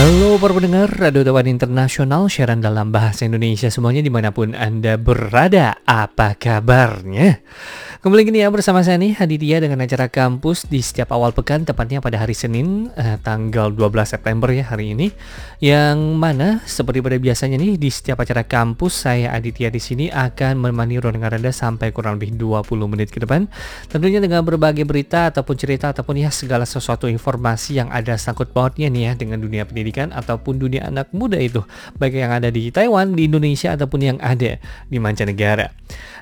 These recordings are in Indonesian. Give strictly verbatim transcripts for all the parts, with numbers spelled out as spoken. Halo para pendengar Radio Taiwan Internasional, siaran dalam bahasa Indonesia semuanya dimanapun Anda berada, apa kabarnya? Kembali gini ya bersama saya nih Aditya dengan acara kampus di setiap awal pekan, tepatnya pada hari Senin eh, tanggal dua belas September ya hari ini. Yang mana seperti pada biasanya nih di setiap acara kampus saya Aditya di sini akan menemani ruangan Anda sampai kurang lebih dua puluh menit ke depan. Tentunya dengan berbagai berita ataupun cerita ataupun ya segala sesuatu informasi yang ada sangkut pautnya nih ya dengan dunia pendidikan ataupun dunia anak muda itu, baik yang ada di Taiwan, di Indonesia ataupun yang ada di mancanegara.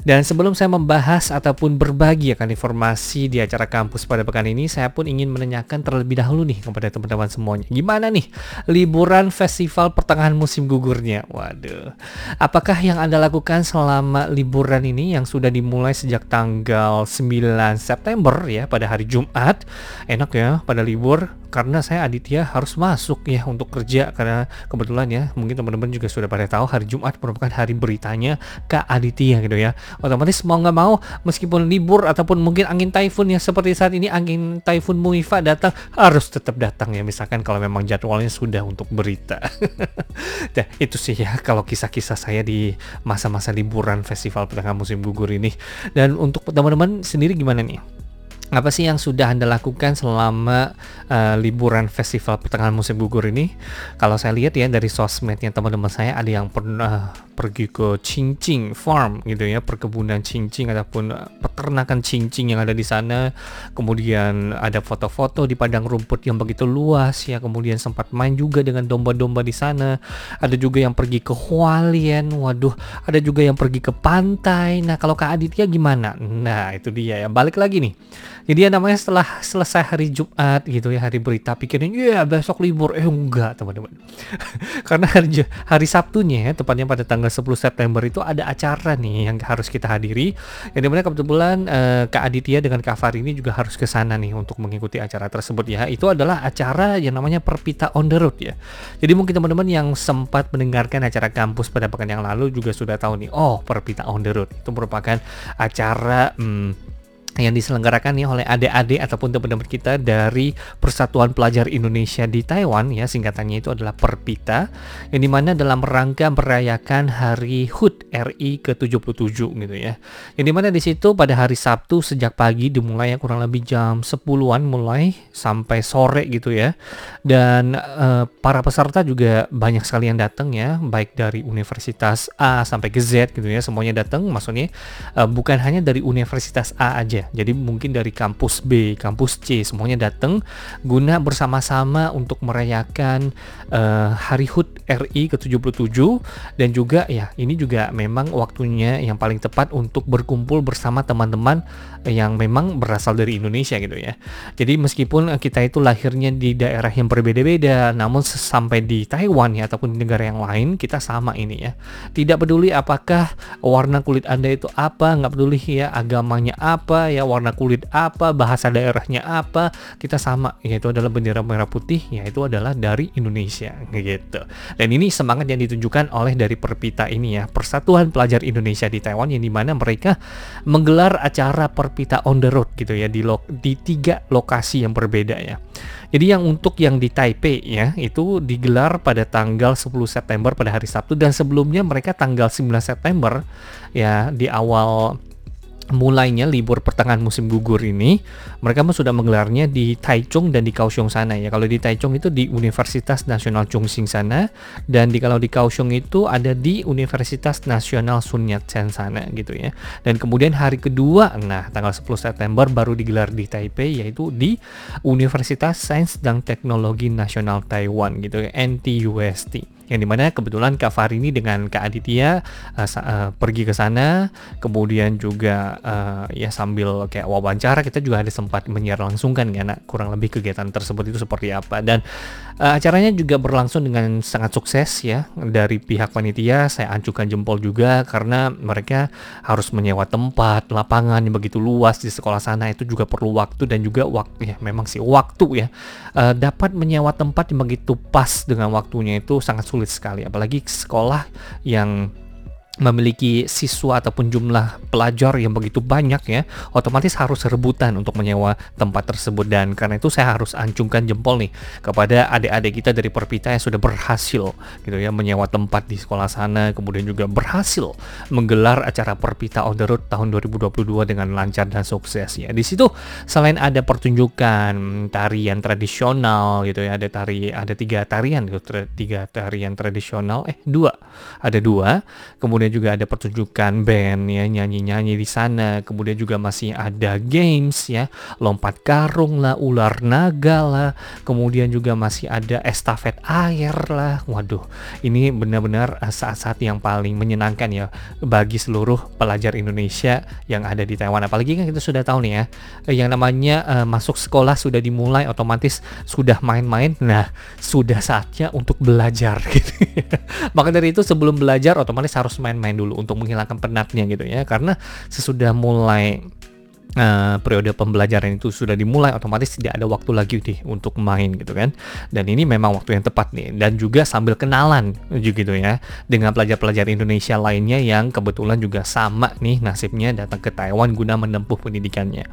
Dan sebelum saya membahas ataupun berbagi akan informasi di acara kampus pada pekan ini, saya pun ingin menanyakan terlebih dahulu nih kepada teman-teman semuanya, gimana nih liburan festival pertengahan musim gugurnya? Waduh, apakah yang Anda lakukan selama liburan ini yang sudah dimulai sejak tanggal sembilan September ya pada hari Jumat? Enak ya pada libur, karena saya Aditya harus masuk ya untuk kerja, karena kebetulan ya mungkin teman-teman juga sudah pada tahu hari Jumat merupakan hari beritanya Kak Aditya gitu ya. Otomatis mau nggak mau meskipun libur ataupun mungkin angin taifun ya seperti saat ini angin taifun Muifa datang, harus tetap datang ya misalkan kalau memang jadwalnya sudah untuk berita. Nah, itu sih ya kalau kisah-kisah saya di masa-masa liburan festival pertengahan musim gugur ini. Dan untuk teman-teman sendiri gimana nih? Apa sih yang sudah Anda lakukan selama uh, liburan festival pertengahan musim gugur ini? Kalau saya lihat ya dari sosmednya teman-teman saya, ada yang pernah uh, pergi ke Ching Ching farm gitu ya, perkebunan Ching Ching ataupun uh, peternakan Ching Ching yang ada di sana. Kemudian ada foto-foto di padang rumput yang begitu luas ya. Kemudian sempat main juga dengan domba-domba di sana. Ada juga yang pergi ke Hualien. Waduh, ada juga yang pergi ke pantai. Nah, kalau Kak Aditya gimana? Nah, itu dia ya. Balik lagi nih. Jadi ya namanya setelah selesai hari Jumat gitu ya, hari berita, pikirin ya yeah, besok libur. Eh enggak teman-teman. Karena hari, hari Sabtunya ya, tepatnya pada tanggal sepuluh September itu ada acara nih yang harus kita hadiri. Yang dimana kebetulan eh, Kak Aditya dengan Kak Fari ini juga harus ke sana nih untuk mengikuti acara tersebut ya. Itu adalah acara yang namanya Perpita on the road ya. Jadi mungkin teman-teman yang sempat mendengarkan acara kampus pada pekan yang lalu juga sudah tahu nih, oh Perpita on the road itu merupakan acara hmm, yang diselenggarakan ya oleh adik-adik ataupun teman-teman kita dari Persatuan Pelajar Indonesia di Taiwan ya, singkatannya itu adalah Perpita, yang dimana dalam rangka merayakan hari H U T R I ke tujuh puluh tujuh gitu ya, yang dimana di situ pada hari Sabtu sejak pagi dimulai ya, kurang lebih jam sepuluhan mulai sampai sore gitu ya. Dan eh, para peserta juga banyak sekali yang datang ya, baik dari Universitas A sampai ke Z gitu ya, semuanya datang. Maksudnya eh, bukan hanya dari Universitas A aja, jadi mungkin dari kampus B, kampus C, semuanya datang guna bersama-sama untuk merayakan uh, hari H U T R I ke tujuh puluh tujuh. Dan juga ya ini juga memang waktunya yang paling tepat untuk berkumpul bersama teman-teman yang memang berasal dari Indonesia gitu ya. Jadi meskipun kita itu lahirnya di daerah yang berbeda-beda, namun sampai di Taiwan ya ataupun di negara yang lain kita sama ini ya. Tidak peduli apakah warna kulit Anda itu apa, nggak peduli ya agamanya apa, ya warna kulit apa, bahasa daerahnya apa, kita sama, yaitu adalah bendera merah putih, yaitu adalah dari Indonesia gitu. Dan ini semangat yang ditunjukkan oleh dari Perpita ini ya, Persatuan Pelajar Indonesia di Taiwan, yang dimana mereka menggelar acara Perpita on the road gitu ya, di, lo- di tiga lokasi yang berbeda ya. Jadi yang untuk yang di Taipei ya, itu digelar pada tanggal sepuluh September pada hari Sabtu, dan sebelumnya mereka tanggal sembilan September ya, di awal mulainya libur pertengahan musim gugur ini mereka sudah menggelarnya di Taichung dan di Kaohsiung sana ya. Kalau di Taichung itu di Universitas Nasional Chung-sing sana, dan di kalau di Kaohsiung itu ada di Universitas Nasional Sun Yat-sen sana gitu ya. Dan kemudian hari kedua, nah tanggal sepuluh September baru digelar di Taipei, yaitu di Universitas Sains dan Teknologi Nasional Taiwan gitu ya, N T U S T. Yang dimana kebetulan Kak Farini dengan Kak Aditya uh, uh, pergi ke sana, kemudian juga uh, ya sambil kayak wawancara kita juga ada sempat menyiar langsung kan ya, nak, kurang lebih kegiatan tersebut itu seperti apa. Dan uh, acaranya juga berlangsung dengan sangat sukses ya. Dari pihak panitia saya anjurkan jempol juga, karena mereka harus menyewa tempat, lapangan yang begitu luas di sekolah sana itu juga perlu waktu, dan juga waktu ya memang sih waktu ya uh, dapat menyewa tempat yang begitu pas dengan waktunya itu sangat sulit sekali, apalagi sekolah yang memiliki siswa ataupun jumlah pelajar yang begitu banyak ya, otomatis harus rebutan untuk menyewa tempat tersebut. Dan karena itu saya harus ancungkan jempol nih kepada adik-adik kita dari Perpita yang sudah berhasil gitu ya menyewa tempat di sekolah sana, kemudian juga berhasil menggelar acara Perpita on the Road tahun dua ribu dua puluh dua dengan lancar dan sukses ya. Di situ selain ada pertunjukan tarian tradisional gitu ya, ada tari ada tiga tarian gitu, tra, tiga tarian tradisional eh dua ada dua, kemudian juga ada pertunjukan band ya, nyanyi-nyanyi di sana, kemudian juga masih ada games ya, lompat karung lah, ular naga lah, kemudian juga masih ada estafet air lah. Waduh, ini benar-benar saat-saat yang paling menyenangkan ya bagi seluruh pelajar Indonesia yang ada di Taiwan. Apalagi kan kita sudah tahu nih ya, yang namanya uh, masuk sekolah sudah dimulai, otomatis sudah main-main, nah sudah saatnya untuk belajar gitu ya. Maka dari itu sebelum belajar otomatis harus main main dulu untuk menghilangkan penatnya gitu ya, karena sesudah mulai Uh, periode pembelajaran itu sudah dimulai, otomatis tidak ada waktu lagi deh untuk main gitu kan. Dan ini memang waktu yang tepat nih, dan juga sambil kenalan gitu ya dengan pelajar-pelajar Indonesia lainnya yang kebetulan juga sama nih nasibnya datang ke Taiwan guna menempuh pendidikannya.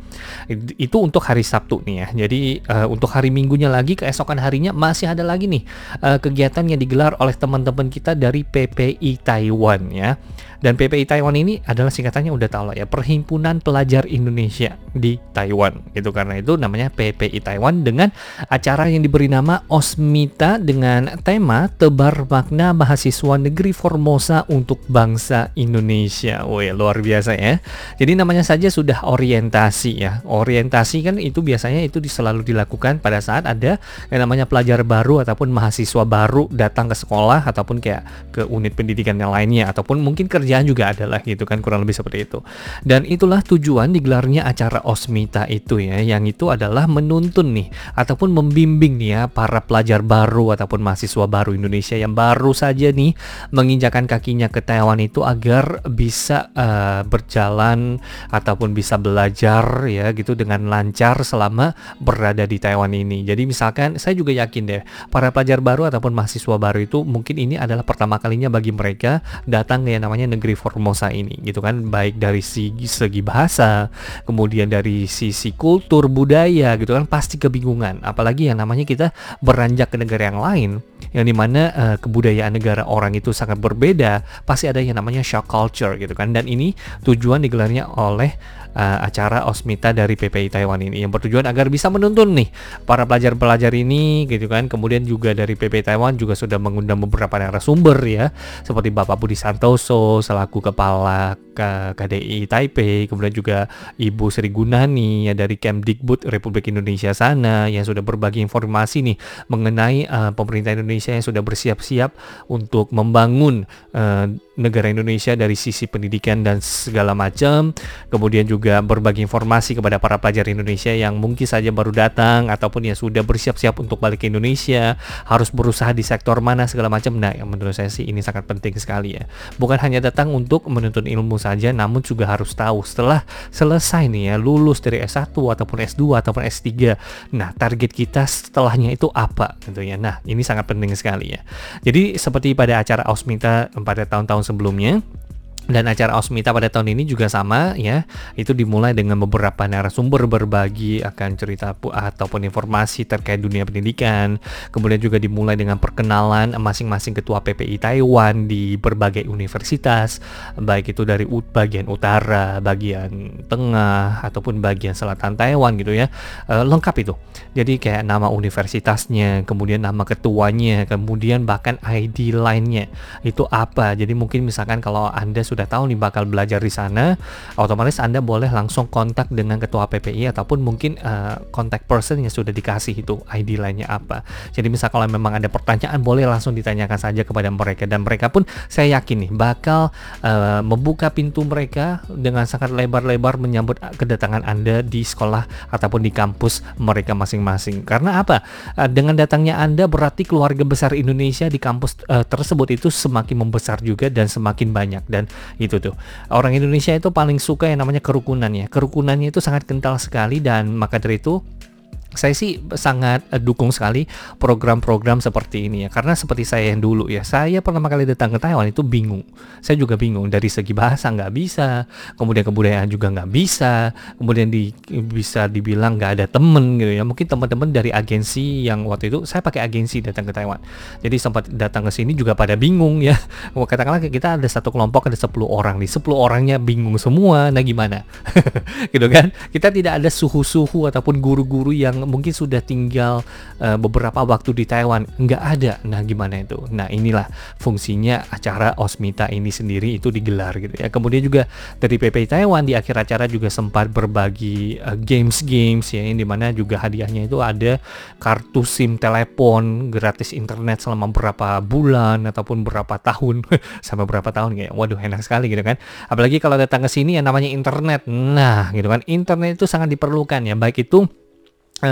Itu untuk hari Sabtu nih ya. Jadi uh, untuk hari Minggunya lagi, keesokan harinya masih ada lagi nih uh, kegiatan yang digelar oleh teman-teman kita dari P P I Taiwan ya. Dan P P I Taiwan ini adalah singkatannya udah tau lah ya, Perhimpunan Pelajar Indonesia di Taiwan gitu, karena itu namanya P P I Taiwan, dengan acara yang diberi nama Osmita dengan tema Tebar Makna Mahasiswa Negeri Formosa untuk Bangsa Indonesia. Woi, luar biasa ya. Jadi namanya saja sudah orientasi ya. Orientasi kan itu biasanya itu selalu dilakukan pada saat ada yang namanya pelajar baru ataupun mahasiswa baru datang ke sekolah ataupun kayak ke unit pendidikan yang lainnya, ataupun mungkin kerjaan juga adalah gitu kan, kurang lebih seperti itu. Dan itulah tujuan digelarnya acara Osmita itu ya, yang itu adalah menuntun nih ataupun membimbing nih ya para pelajar baru ataupun mahasiswa baru Indonesia yang baru saja nih menginjakan kakinya ke Taiwan itu agar bisa uh, berjalan ataupun bisa belajar ya gitu dengan lancar selama berada di Taiwan ini. Jadi misalkan saya juga yakin deh para pelajar baru ataupun mahasiswa baru itu mungkin ini adalah pertama kalinya bagi mereka datang ke yang namanya negeri Formosa ini gitu kan, baik dari segi, segi bahasa, kemudian dari sisi kultur budaya gitu kan, pasti kebingungan. Apalagi yang namanya kita beranjak ke negara yang lain, yang dimana uh, kebudayaan negara orang itu sangat berbeda, pasti ada yang namanya shock culture gitu kan. Dan ini tujuan digelarnya oleh uh, acara Osmita dari P P I Taiwan ini, yang bertujuan agar bisa menuntun nih para pelajar-pelajar ini gitu kan. Kemudian juga dari P P I Taiwan juga sudah mengundang beberapa narasumber ya, seperti Bapak Budi Santoso selaku Kepala K D I Taipei, kemudian juga Ibu Sri Gunani ya dari Kemdikbud Republik Indonesia sana, yang sudah berbagi informasi nih mengenai uh, pemerintah Indonesia yang sudah bersiap-siap untuk membangun uh, negara Indonesia dari sisi pendidikan dan segala macam. Kemudian juga berbagi informasi kepada para pelajar Indonesia yang mungkin saja baru datang ataupun yang sudah bersiap-siap untuk balik ke Indonesia, harus berusaha di sektor mana segala macam. Nah, yang menurut saya sih ini sangat penting sekali ya. Bukan hanya datang untuk menuntut ilmu saja, namun juga harus tahu setelah selesai nih ya, lulus dari S satu ataupun S dua ataupun S tiga, nah target kita setelahnya itu apa gitu ya. Nah, ini sangat penting sekali ya. Jadi seperti pada acara Osmita pada tahun-tahun sebelumnya, dan acara Osmita pada tahun ini juga sama ya, itu dimulai dengan beberapa narasumber berbagi akan cerita ataupun informasi terkait dunia pendidikan. Kemudian juga dimulai dengan perkenalan masing-masing ketua P P I Taiwan di berbagai universitas, baik itu dari bagian utara, bagian tengah, ataupun bagian selatan Taiwan gitu ya. E, lengkap itu, jadi kayak nama universitasnya, kemudian nama ketuanya, kemudian bahkan I D lainnya itu apa. Jadi mungkin misalkan kalau Anda sudah sudah tahu nih bakal belajar di sana, otomatis Anda boleh langsung kontak dengan ketua P P I ataupun mungkin kontak uh, person yang sudah dikasih itu I D lainnya apa. Jadi misal kalau memang ada pertanyaan, boleh langsung ditanyakan saja kepada mereka, dan mereka pun saya yakin nih bakal uh, membuka pintu mereka dengan sangat lebar-lebar menyambut kedatangan Anda di sekolah ataupun di kampus mereka masing-masing. Karena apa? Uh, dengan datangnya Anda berarti keluarga besar Indonesia di kampus uh, tersebut itu semakin membesar juga dan semakin banyak. Dan itu tuh, orang Indonesia itu paling suka yang namanya kerukunan ya. Kerukunannya itu sangat kental sekali, dan maka dari itu saya sih sangat uh, dukung sekali program-program seperti ini ya, karena seperti saya yang dulu ya, saya pertama kali datang ke Taiwan itu bingung, saya juga bingung dari segi bahasa nggak bisa, kemudian kebudayaan juga nggak bisa, kemudian di, bisa dibilang nggak ada temen gitu ya. Mungkin teman-teman dari agensi yang waktu itu saya pakai agensi datang ke Taiwan, jadi sempat datang ke sini juga pada bingung ya, katakanlah kita ada satu kelompok ada sepuluh orang nih, sepuluh orangnya bingung semua, nah gimana gitu kan, kita tidak ada suhu-suhu ataupun guru-guru yang mungkin sudah tinggal uh, beberapa waktu di Taiwan, nggak ada. Nah gimana itu? Nah inilah fungsinya acara Osmita ini sendiri itu digelar gitu ya. Kemudian juga dari P P I Taiwan di akhir acara juga sempat berbagi uh, games-games ya, yang dimana juga hadiahnya itu ada kartu SIM telepon, gratis internet selama berapa bulan ataupun berapa tahun sampai berapa tahun kayak, waduh enak sekali gitu kan. Apalagi kalau datang ke sini yang namanya internet, nah gitu kan, internet itu sangat diperlukan ya, baik itu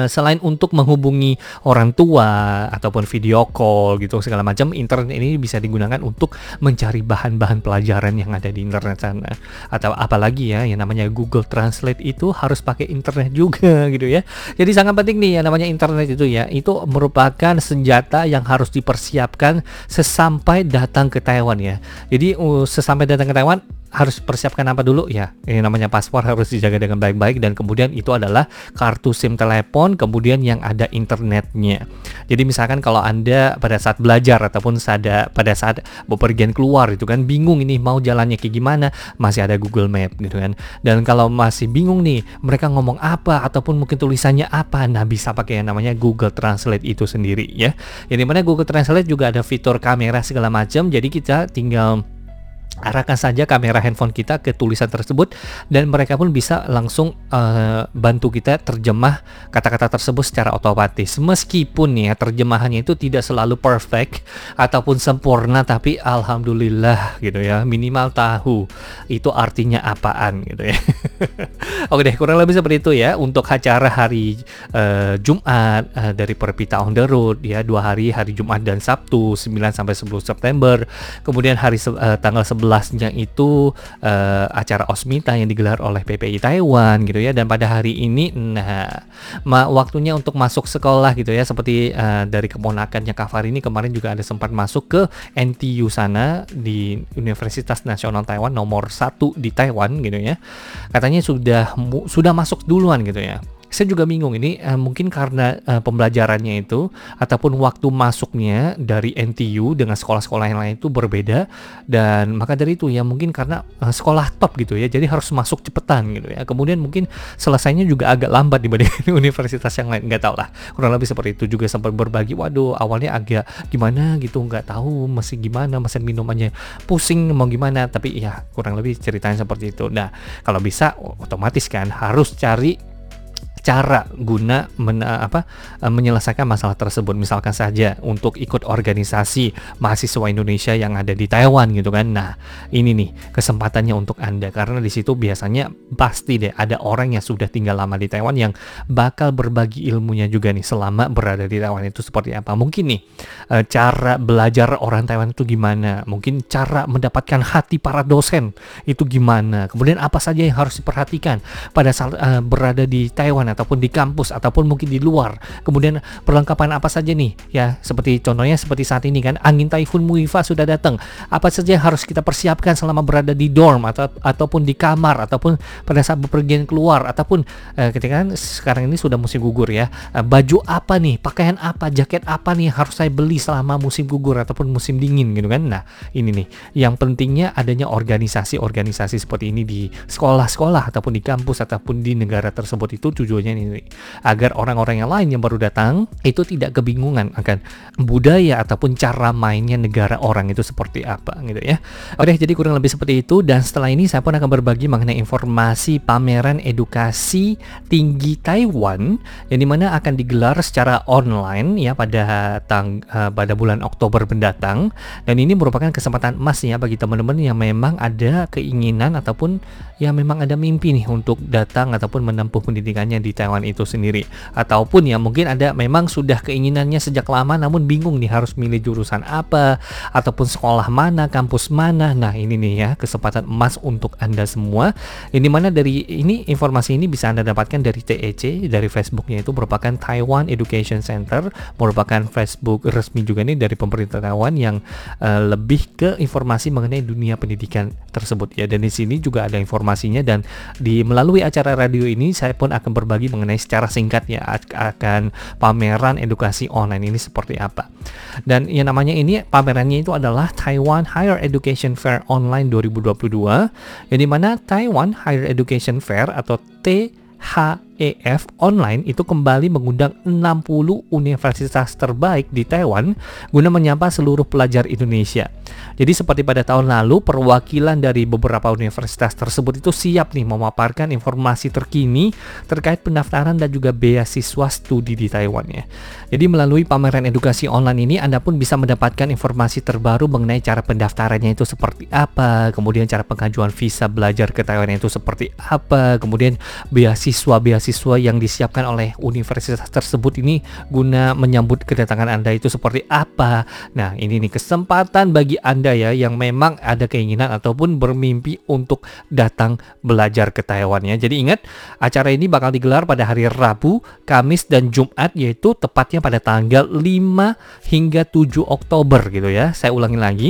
selain untuk menghubungi orang tua ataupun video call gitu segala macam, internet ini bisa digunakan untuk mencari bahan-bahan pelajaran yang ada di internet sana, atau apalagi ya yang namanya Google Translate itu harus pakai internet juga gitu ya. Jadi sangat penting nih yang namanya internet itu ya, itu merupakan senjata yang harus dipersiapkan sesampai datang ke Taiwan ya. Jadi uh, sesampai datang ke Taiwan harus persiapkan apa dulu ya? Ini namanya paspor harus dijaga dengan baik-baik, dan kemudian itu adalah kartu SIM telepon, kemudian yang ada internetnya. Jadi misalkan kalau Anda pada saat belajar ataupun sada, pada saat bepergian keluar itu kan bingung ini mau jalannya kayak gimana, masih ada Google Map gitu kan. Dan kalau masih bingung nih mereka ngomong apa ataupun mungkin tulisannya apa, nah bisa pakai yang namanya Google Translate itu sendiri ya. Yang dimana Google Translate juga ada fitur kamera segala macam, jadi kita tinggal arahkan saja kamera handphone kita ke tulisan tersebut, dan mereka pun bisa langsung uh, bantu kita terjemah kata-kata tersebut secara otomatis. Meskipun ya terjemahannya itu tidak selalu perfect ataupun sempurna, tapi alhamdulillah gitu ya, minimal tahu itu artinya apaan gitu ya. Oke deh, kurang lebih seperti itu ya untuk acara hari uh, Jumat uh, dari Perpita on the road ya, dua hari, hari Jumat dan Sabtu sembilan sampai sepuluh September. Kemudian hari uh, tanggal sebelasnya itu uh, acara Osmita yang digelar oleh P P I Taiwan gitu ya. Dan pada hari ini nah ma- waktunya untuk masuk sekolah gitu ya, seperti uh, dari keponakannya Kafar ini kemarin juga ada sempat masuk ke N T U sana di Universitas Nasional Taiwan nomor satu di Taiwan gitu ya. Katanya sudah mu- sudah masuk duluan gitu ya. Saya juga bingung ini uh, mungkin karena uh, pembelajarannya itu ataupun waktu masuknya dari N T U dengan sekolah-sekolah yang lain itu berbeda, dan maka dari itu ya mungkin karena uh, sekolah top gitu ya, jadi harus masuk cepetan gitu ya. Kemudian mungkin selesainya juga agak lambat dibandingkan universitas yang lain, nggak tahu lah, kurang lebih seperti itu. Juga sempat berbagi, waduh awalnya agak gimana gitu, nggak tahu masih gimana, mesin minumannya pusing mau gimana, tapi ya kurang lebih ceritanya seperti itu. Nah kalau bisa otomatis kan harus cari cara guna men, apa, menyelesaikan masalah tersebut. Misalkan saja untuk ikut organisasi mahasiswa Indonesia yang ada di Taiwan gitu kan. Nah ini nih kesempatannya untuk Anda, karena di situ biasanya pasti deh ada orang yang sudah tinggal lama di Taiwan yang bakal berbagi ilmunya juga nih selama berada di Taiwan itu seperti apa. Mungkin nih cara belajar orang Taiwan itu gimana, mungkin cara mendapatkan hati para dosen itu gimana, kemudian apa saja yang harus diperhatikan pada saat uh, berada di Taiwan ataupun di kampus ataupun mungkin di luar. Kemudian perlengkapan apa saja nih ya, seperti contohnya seperti saat ini kan angin Taifun Muifa sudah datang, apa saja yang harus kita persiapkan selama berada di dorm atau ataupun di kamar ataupun pada saat bepergian keluar, ataupun eh, ketika sekarang ini sudah musim gugur ya, eh, baju apa nih, pakaian apa, jaket apa nih harus saya beli selama musim gugur ataupun musim dingin gitu kan. Nah ini nih yang pentingnya adanya organisasi-organisasi seperti ini di sekolah-sekolah ataupun di kampus ataupun di negara tersebut, itu tujuannya ini agar orang-orang yang lain yang baru datang itu tidak kebingungan akan budaya ataupun cara mainnya negara orang itu seperti apa gitu ya. Oke, jadi kurang lebih seperti itu, dan setelah ini saya pun akan berbagi mengenai informasi pameran edukasi tinggi Taiwan yang dimana akan digelar secara online ya pada tang uh, pada bulan Oktober mendatang, dan ini merupakan kesempatan emas ya bagi teman-teman yang memang ada keinginan ataupun yang memang ada mimpi nih untuk datang ataupun menempuh pendidikannya di di Taiwan itu sendiri, ataupun ya mungkin ada memang sudah keinginannya sejak lama namun bingung nih harus milih jurusan apa ataupun sekolah mana, kampus mana. Nah ini nih ya kesempatan emas untuk Anda semua, ini mana dari ini informasi ini bisa Anda dapatkan dari T E C, dari Facebooknya itu merupakan Taiwan Education Center, merupakan Facebook resmi juga nih dari pemerintah Taiwan yang uh, lebih ke informasi mengenai dunia pendidikan tersebut ya. Dan di sini juga ada informasinya, dan di melalui acara radio ini saya pun akan berbagi mengenai secara singkat ya akan pameran edukasi online ini seperti apa. Dan yang namanya ini pamerannya itu adalah Taiwan Higher Education Fair Online dua ribu dua puluh dua, yang dimana Taiwan Higher Education Fair atau T H E F online itu kembali mengundang enam puluh universitas terbaik di Taiwan guna menyapa seluruh pelajar Indonesia. Jadi seperti pada tahun lalu, perwakilan dari beberapa universitas tersebut itu siap nih memaparkan informasi terkini terkait pendaftaran dan juga beasiswa studi di Taiwan ya. Jadi melalui pameran edukasi online ini Anda pun bisa mendapatkan informasi terbaru mengenai cara pendaftarannya itu seperti apa, kemudian cara pengajuan visa belajar ke Taiwan itu seperti apa, kemudian beasiswa-beasiswa siswa yang disiapkan oleh universitas tersebut ini guna menyambut kedatangan Anda itu seperti apa. Nah ini nih kesempatan bagi Anda ya yang memang ada keinginan ataupun bermimpi untuk datang belajar ke Taiwan ya. Jadi ingat, acara ini bakal digelar pada hari Rabu, Kamis, dan Jumat, yaitu tepatnya pada tanggal lima hingga tujuh Oktober gitu ya. Saya ulangi lagi,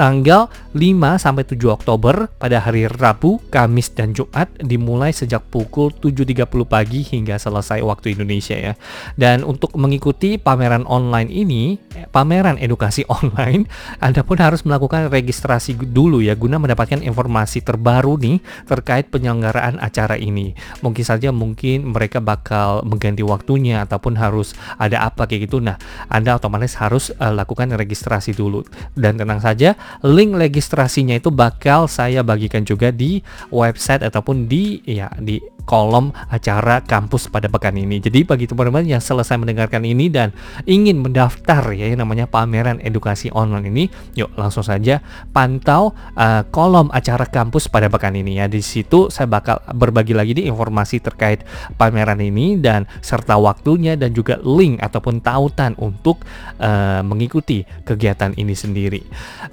tanggal lima sampai tujuh Oktober pada hari Rabu, Kamis, dan Jumat, dimulai sejak pukul tujuh tiga puluh pagi hingga selesai waktu Indonesia ya. Dan untuk mengikuti pameran online ini, pameran edukasi online, Anda pun harus melakukan registrasi dulu ya guna mendapatkan informasi terbaru nih terkait penyelenggaraan acara ini. Mungkin saja mungkin mereka bakal mengganti waktunya ataupun harus ada apa kayak gitu. Nah, Anda otomatis harus uh, lakukan registrasi dulu. Dan tenang saja, link registrasinya itu bakal saya bagikan juga di website ataupun di ya di kolom acara kampus pada pekan ini. Jadi bagi teman-teman yang selesai mendengarkan ini dan ingin mendaftar ya yang namanya pameran edukasi online ini, yuk langsung saja pantau uh, kolom acara kampus pada pekan ini ya. Di situ saya bakal berbagi lagi di informasi terkait pameran ini dan serta waktunya dan juga link ataupun tautan untuk uh, mengikuti kegiatan ini sendiri.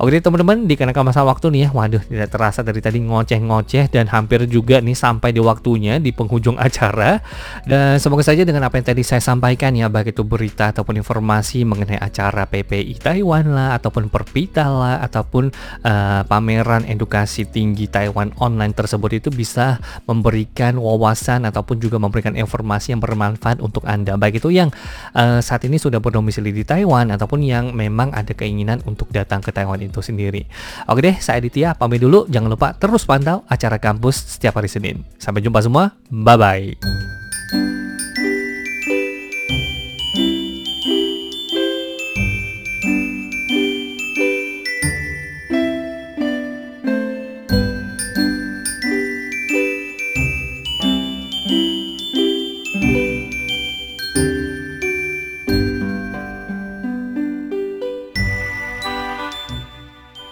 Oke teman-teman, dikarenakan masalah waktu nih ya, waduh tidak terasa dari tadi ngoceh-ngoceh dan hampir juga nih sampai di waktunya di penghujung acara. Dan semoga saja dengan apa yang tadi saya sampaikan ya, baik itu berita ataupun informasi mengenai acara P P I Taiwan lah, ataupun Perpita lah, ataupun uh, pameran edukasi tinggi Taiwan online tersebut itu bisa memberikan wawasan ataupun juga memberikan informasi yang bermanfaat untuk Anda, baik itu yang uh, saat ini sudah berdomisili di Taiwan ataupun yang memang ada keinginan untuk datang ke Taiwan itu sendiri. Oke deh, saya Aditya pamit dulu, jangan lupa terus pantau acara kampus setiap hari Senin. Sampai jumpa semua. Bye-bye.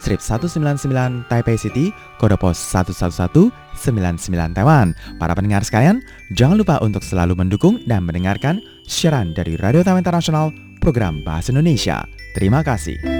strip seratus sembilan puluh sembilan Taipei City, kode pos satu satu satu sembilan sembilan Taiwan. Para pendengar sekalian, jangan lupa untuk selalu mendukung dan mendengarkan siaran dari Radio Taiwan Internasional, program Bahasa Indonesia. Terima kasih.